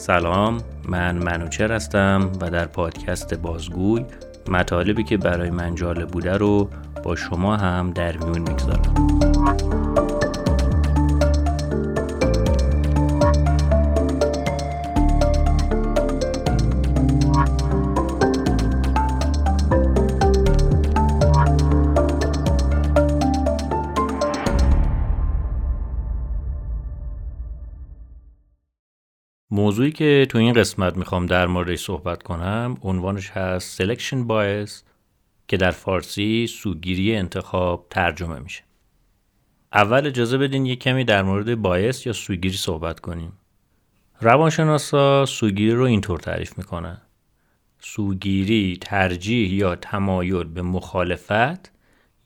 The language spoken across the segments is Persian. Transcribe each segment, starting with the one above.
سلام، من منوچهر هستم و در پادکست بازگوی مطالبی که برای من جالب بوده رو با شما هم در میون میگذارم. موضوعی که تو این قسمت میخوام در موردش صحبت کنم عنوانش هست Selection Bias که در فارسی سوگیری انتخاب ترجمه میشه. اول اجازه بدین یک کمی در مورد بایس یا سوگیری صحبت کنیم. روانشناسا سوگیری رو اینطور تعریف میکنن: سوگیری ترجیح یا تمایل به مخالفت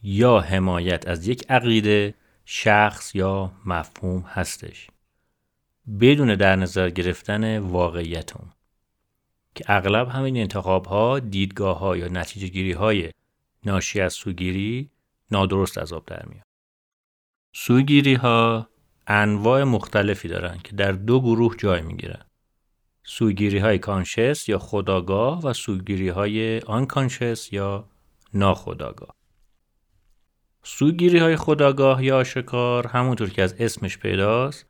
یا حمایت از یک عقیده، شخص یا مفهوم هستش، بدون در نظر گرفتن واقعیت اون، که اغلب همین انتخاب ها، دیدگاه ها یا نتیجه گیری های ناشی از سوگیری نادرست از آب در میاد. سوگیری ها انواع مختلفی دارن که در دو گروه جای می گیرن: سوگیری های کانشس یا خودآگاه و سوگیری های آنکانشس یا ناخودآگاه. سوگیری های خودآگاه یا آشکار همونطور که از اسمش پیداست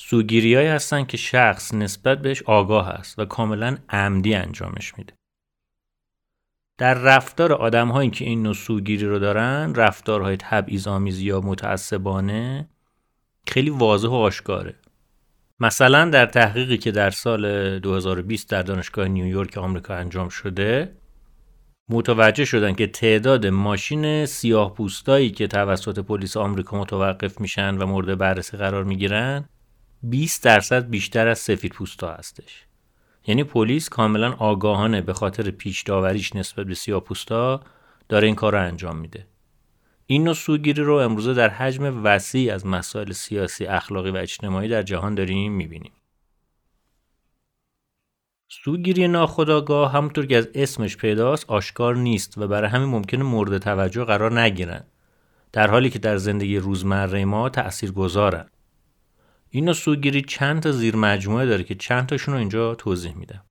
سوگیری هایی هستن که شخص نسبت بهش آگاه است و کاملا عمدی انجامش میده. در رفتار آدم هایی که این نوع سوگیری رو دارن، رفتارهای تبعیض‌آمیز یا متعصبانه خیلی واضح و آشکاره. مثلا در تحقیقی که در سال 2020 در دانشگاه نیویورک آمریکا انجام شده، متوجه شدن که تعداد ماشین سیاه‌پوستایی که توسط پلیس آمریکا متوقف میشن و مورد بررسی قرار میگیرن 20% بیشتر از سفیدپوستا هستش. یعنی پلیس کاملا آگاهانه به خاطر پیش داوریش نسبت به سیاه‌پوستا داره این کار رو انجام میده. این نوع سوگیری رو امروزه در حجم وسیع از مسائل سیاسی، اخلاقی و اجتماعی در جهان داریم میبینیم. سوگیری ناخودآگاه همونطور که از اسمش پیداست آشکار نیست و برای همین ممکنه مورد توجه قرار نگیرن، در حالی که در زندگی روزمره ما تاثیرگذارن. این نوع سوگیری چند تا زیر مجموعه داره که چند تاشون رو اینجا توضیح میدم.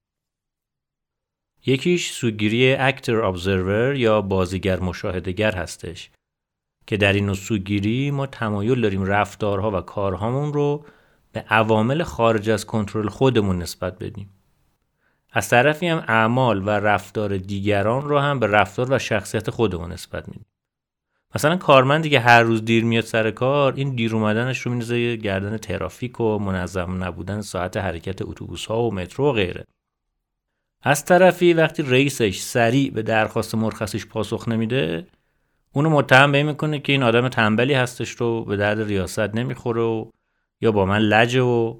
یکیش سوگیری اکتر ابزرور یا بازیگر مشاهده‌گر هستش که در این نوع سوگیری ما تمایل داریم رفتارها و کارهامون رو به عوامل خارج از کنترل خودمون نسبت بدیم. از طرفی هم اعمال و رفتار دیگران رو هم به رفتار و شخصیت خودمون نسبت میدیم. مثلا کارمندی که هر روز دیر میاد سر کار، این دیر اومدنش رو میندازه گردن ترافیک و منظم نبودن ساعت حرکت اتوبوس‌ها و مترو و غیره. از طرفی وقتی رئیسش سریع به درخواست مرخصیش پاسخ نمیده، اونو متهم به این میکنه که این آدم تنبلی هستش، رو به درد ریاست نمیخوره و یا با من لجه، و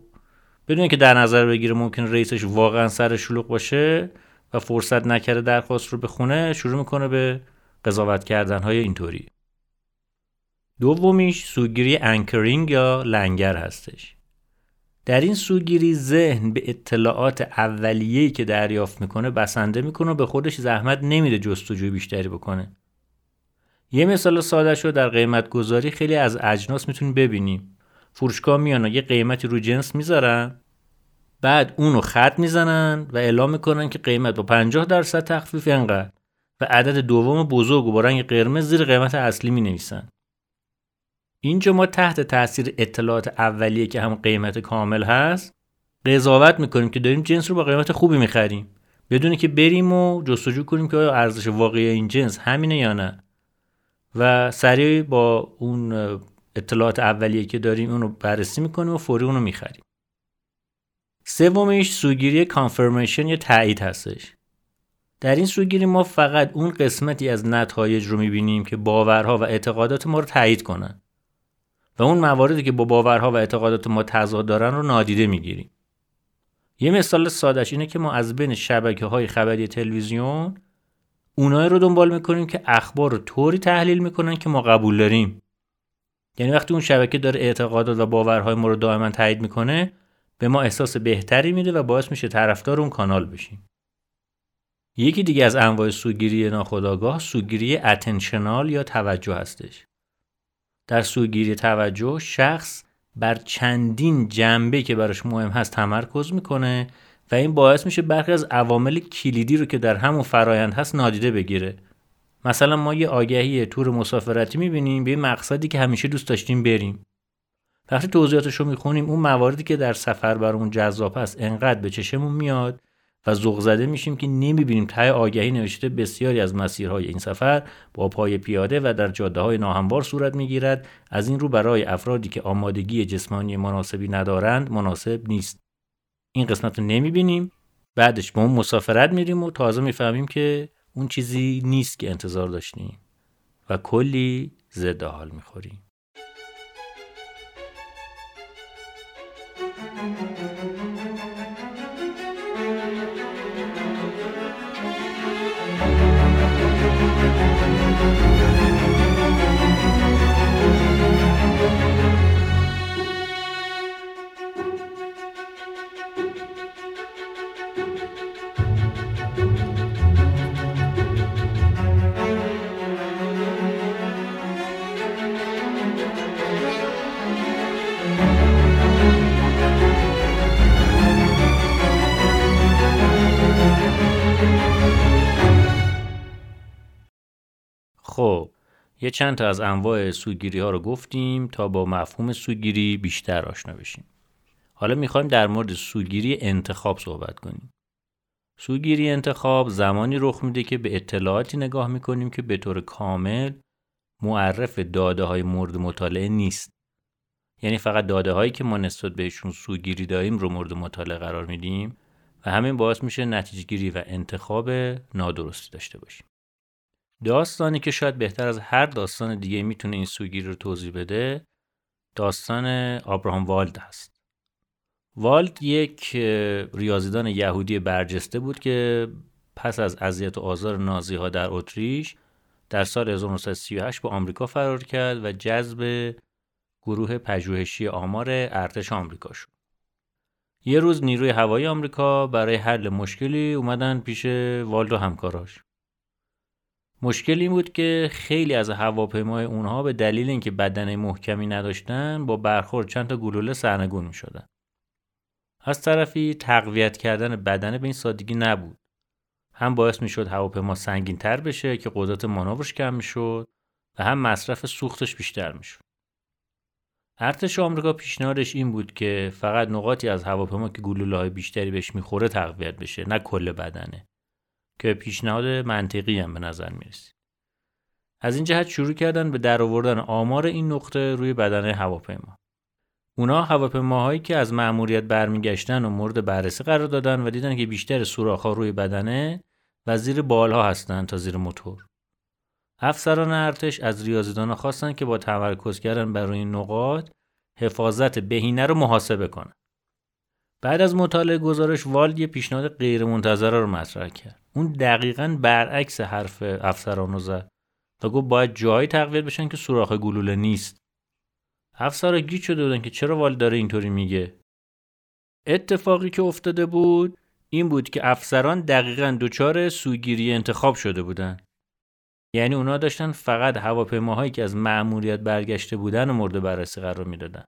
بدون که در نظر بگیره ممکن رئیسش واقعا سر شلوغ باشه و فرصت نکرده درخواست رو بخونه، شروع میکنه به قضاوت کردن های اینطوری. دومیش سوگیری انکرینگ یا لنگر هستش. در این سوگیری ذهن به اطلاعات اولیه‌ای که دریافت میکنه بسنده میکنه و به خودش زحمت نمیده جستجوی بیشتری بکنه. یه مثال ساده شو در قیمت گذاری خیلی از اجناس میتونیم ببینیم. فروشگاه میان و یه قیمتی رو جنس میذارن، بعد اونو خط میزنن و اعلام میکنن که قیمت با 50% تخفیف انقدر و عدد دوم بزرگ و با رنگ قرمز زیر قیمت اصلی مینویسن. اینجا ما تحت تاثیر اطلاعات اولیه که هم قیمت کامل هست قضاوت میکنیم که داریم جنس رو با قیمت خوبی میخریم، بدون که بریم و جستجو کنیم که آیا ارزش واقعی این جنس همینه یا نه، و سریع با اون اطلاعات اولیه که داریم اون رو بررسی میکنیم و فوری اون رو میخریم. سومیش سوگیری کانفرمیشن یا تایید هستش. در این سوگیری ما فقط اون قسمتی از نتایج رو میبینیم که باورها و اعتقادات ما رو تایید کنن و اون مواردی که با باورها و اعتقادات ما تضاد دارن رو نادیده میگیریم. یه مثال سادهش اینه که ما از بین شبکه‌های خبری تلویزیون اونایی رو دنبال میکنیم که اخبار رو طوری تحلیل میکنن که ما قبول داریم. یعنی وقتی اون شبکه داره اعتقادات و باورهای ما رو دائما تایید میکنه، به ما احساس بهتری میده و باعث میشه طرفدار اون کانال بشیم. یکی دیگه از انواع سوگیری ناخودآگاه سوگیری اتنشنال یا توجه هستش. در سوگیری توجه شخص بر چندین جنبه که براش مهم هست تمرکز میکنه و این باعث میشه برخی از عوامل کلیدی رو که در همون فرایند هست نادیده بگیره. مثلا ما یه آگهی تور مسافرتی میبینیم به مقصدی که همیشه دوست داشتیم بریم. وقتی توضیحاتش رو میخونیم اون مواردی که در سفر برامون جذاب هست انقدر به چشمون میاد و ذوق زده میشیم که نمیبینیم ته آگهی نوشته بسیاری از مسیرهای این سفر با پای پیاده و در جاده‌های ناهموار صورت میگیرد، از این رو برای افرادی که آمادگی جسمانی مناسبی ندارند مناسب نیست. این قسمت رو نمیبینیم، بعدش با اون مسافرت میریم و تازه میفهمیم که اون چیزی نیست که انتظار داشتیم و کلی ضد حال میخوریم. خب یه چند تا از انواع سوگیری ها رو گفتیم تا با مفهوم سوگیری بیشتر آشنا بشیم. حالا میخوایم در مورد سوگیری انتخاب صحبت کنیم. سوگیری انتخاب زمانی رخ میده که به اطلاعاتی نگاه میکنیم که به طور کامل معرف داده های مورد مطالعه نیست. یعنی فقط داده هایی که ما نسبت بهشون سوگیری داریم رو مورد مطالعه قرار میدیم و همین باعث میشه نتیجه گیری و انتخاب نادرستی داشته باشیم. داستانی که شاید بهتر از هر داستان دیگه میتونه این سوگیری رو توضیح بده داستان آبراهام والد هست. والد یک ریاضیدان یهودی برجسته بود که پس از اذیت و آزار نازی‌ها در اتریش در سال 1938 به آمریکا فرار کرد و جذب گروه پژوهشی آمار ارتش آمریکا شد. یه روز نیروی هوایی آمریکا برای حل مشکلی اومدن پیش والد و همکاراش. مشکل این بود که خیلی از هواپیمای اونها به دلیل اینکه بدنه محکمی نداشتن با برخورد چند تا گلوله سرنگون می شدن. از طرفی تقویت کردن بدنه به این سادگی نبود. هم باعث می شد هواپیما سنگین تر بشه که قدرت مانورش کم می شد و هم مصرف سوختش بیشتر می شد. ارتش آمریکا پیشنهادش این بود که فقط نقاطی از هواپیما که گلوله های بیشتری بهش می خوره تقویت بشه، نه کل بدنه، که پیشنهاد منطقی هم به نظر میرسید. از این جهت شروع کردن به درآوردن آمار این نقطه روی بدنه هواپیما. اونا هواپیماهایی که از مأموریت برمیگشتن و مورد بررسی قرار دادن و دیدن که بیشتر سوراخ‌ها روی بدنه و زیر بالها هستن تا زیر موتور. افسران ارتش از ریاضیدان‌ها خواستن که با تمرکز کردن بر این نقاط حفاظت بهینه رو محاسبه کنن. بعد از مطالعه گزارش والد یه پیشنهاد غیرمنتظره رو مطرح کرد. اون دقیقاً برعکس حرف افسرانو زد و گفت باید جایی تقویت بشن که سوراخ گلوله نیست. افسرا گیج شده بودن که چرا والد داره اینطوری میگه. اتفاقی که افتاده بود این بود که افسران دقیقاً دوچار سوگیری انتخاب شده بودن. یعنی اونا داشتن فقط هواپیماهایی که از مأموریت برگشته بودن و مورد بررسی قرار میدادن.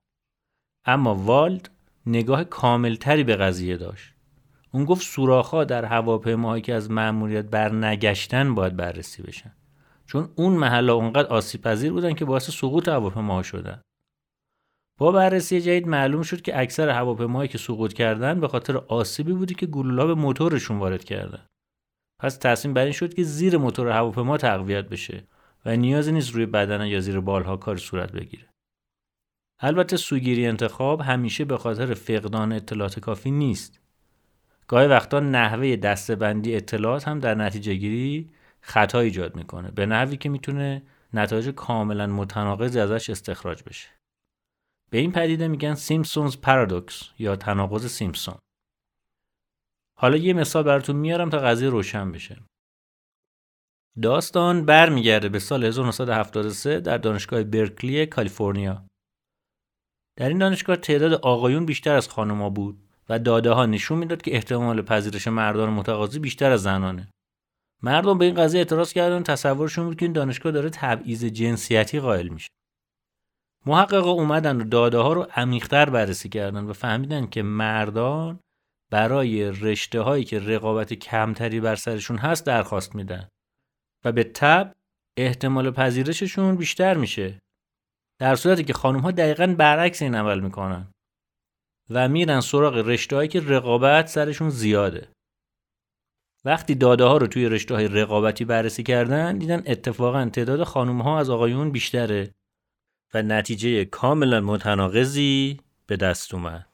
اما والد نگاه کاملتری به قضیه داشت. اون گفت سوراخ‌ها در هواپیماهایی که از مأموریت برنگشتن باید بررسی بشن، چون اون محل‌ها اونقدر آسیب‌پذیر بودن که باعث سقوط هواپیماها شدن. با بررسی جدید معلوم شد که اکثر هواپیماهایی که سقوط کردن به خاطر آسیبی بودی که گلوله‌ها به موتورشون وارد کردن. پس تصمیم بر این شد که زیر موتور هواپیما تقویت بشه و نیازی نیست روی بدن یا زیر بالها کار صورت بگیره. البته سوگیری انتخاب همیشه به خاطر فقدان اطلاعات کافی نیست. گاهی وقتا نحوه دسته‌بندی اطلاعات هم در نتیجه گیری خطا ایجاد میکنه، به نحوی که میتونه نتایج کاملا متناقضی ازش استخراج بشه. به این پدیده میگن سیمپسونز پارادوکس یا تناقض سیمپسون. حالا یه مثال براتون میارم تا قضیه روشن بشه. داستان برمیگرده به سال 1973 در دانشگاه برکلی کالیفرنیا. در این دانشگاه تعداد آقایون بیشتر از خانم‌ها بود و داده‌ها نشون میداد که احتمال پذیرش مردان متقاضی بیشتر از زنانه. مردم به این قضیه اعتراض کردن، تصورشون بود که این دانشگاه داره تبعیض جنسیتی قائل میشه. محققا اومدن و داده ها رو عمیق‌تر بررسی کردن و فهمیدن که مردان برای رشته هایی که رقابت کمتری بر سرشون هست درخواست میدن و به تبع احتمال پذیرششون بیشتر میشه، در صورتی که خانم ها دقیقاً برعکس این عمل میکنن و میرن سراغ رشته هایی که رقابت سرشون زیاده. وقتی داده ها رو توی رشته های رقابتی بررسی کردن دیدن اتفاقاً تعداد خانم ها از آقایون بیشتره و نتیجه کاملا متناقضی به دست اومد.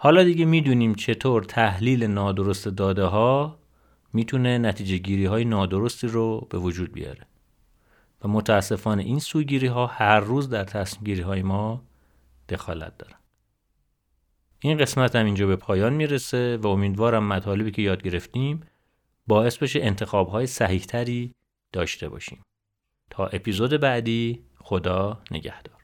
حالا دیگه میدونیم چطور تحلیل نادرست داده ها میتونه نتیجه گیری های نادرستی رو به وجود بیاره و متاسفانه این سوگیری ها هر روز در تصمیم گیری های ما دخالت دارن. این قسمت هم اینجا به پایان میرسه و امیدوارم مطالبی که یاد گرفتیم باعث بشه انتخاب های صحیح تری داشته باشیم. تا اپیزود بعدی، خدا نگهدار.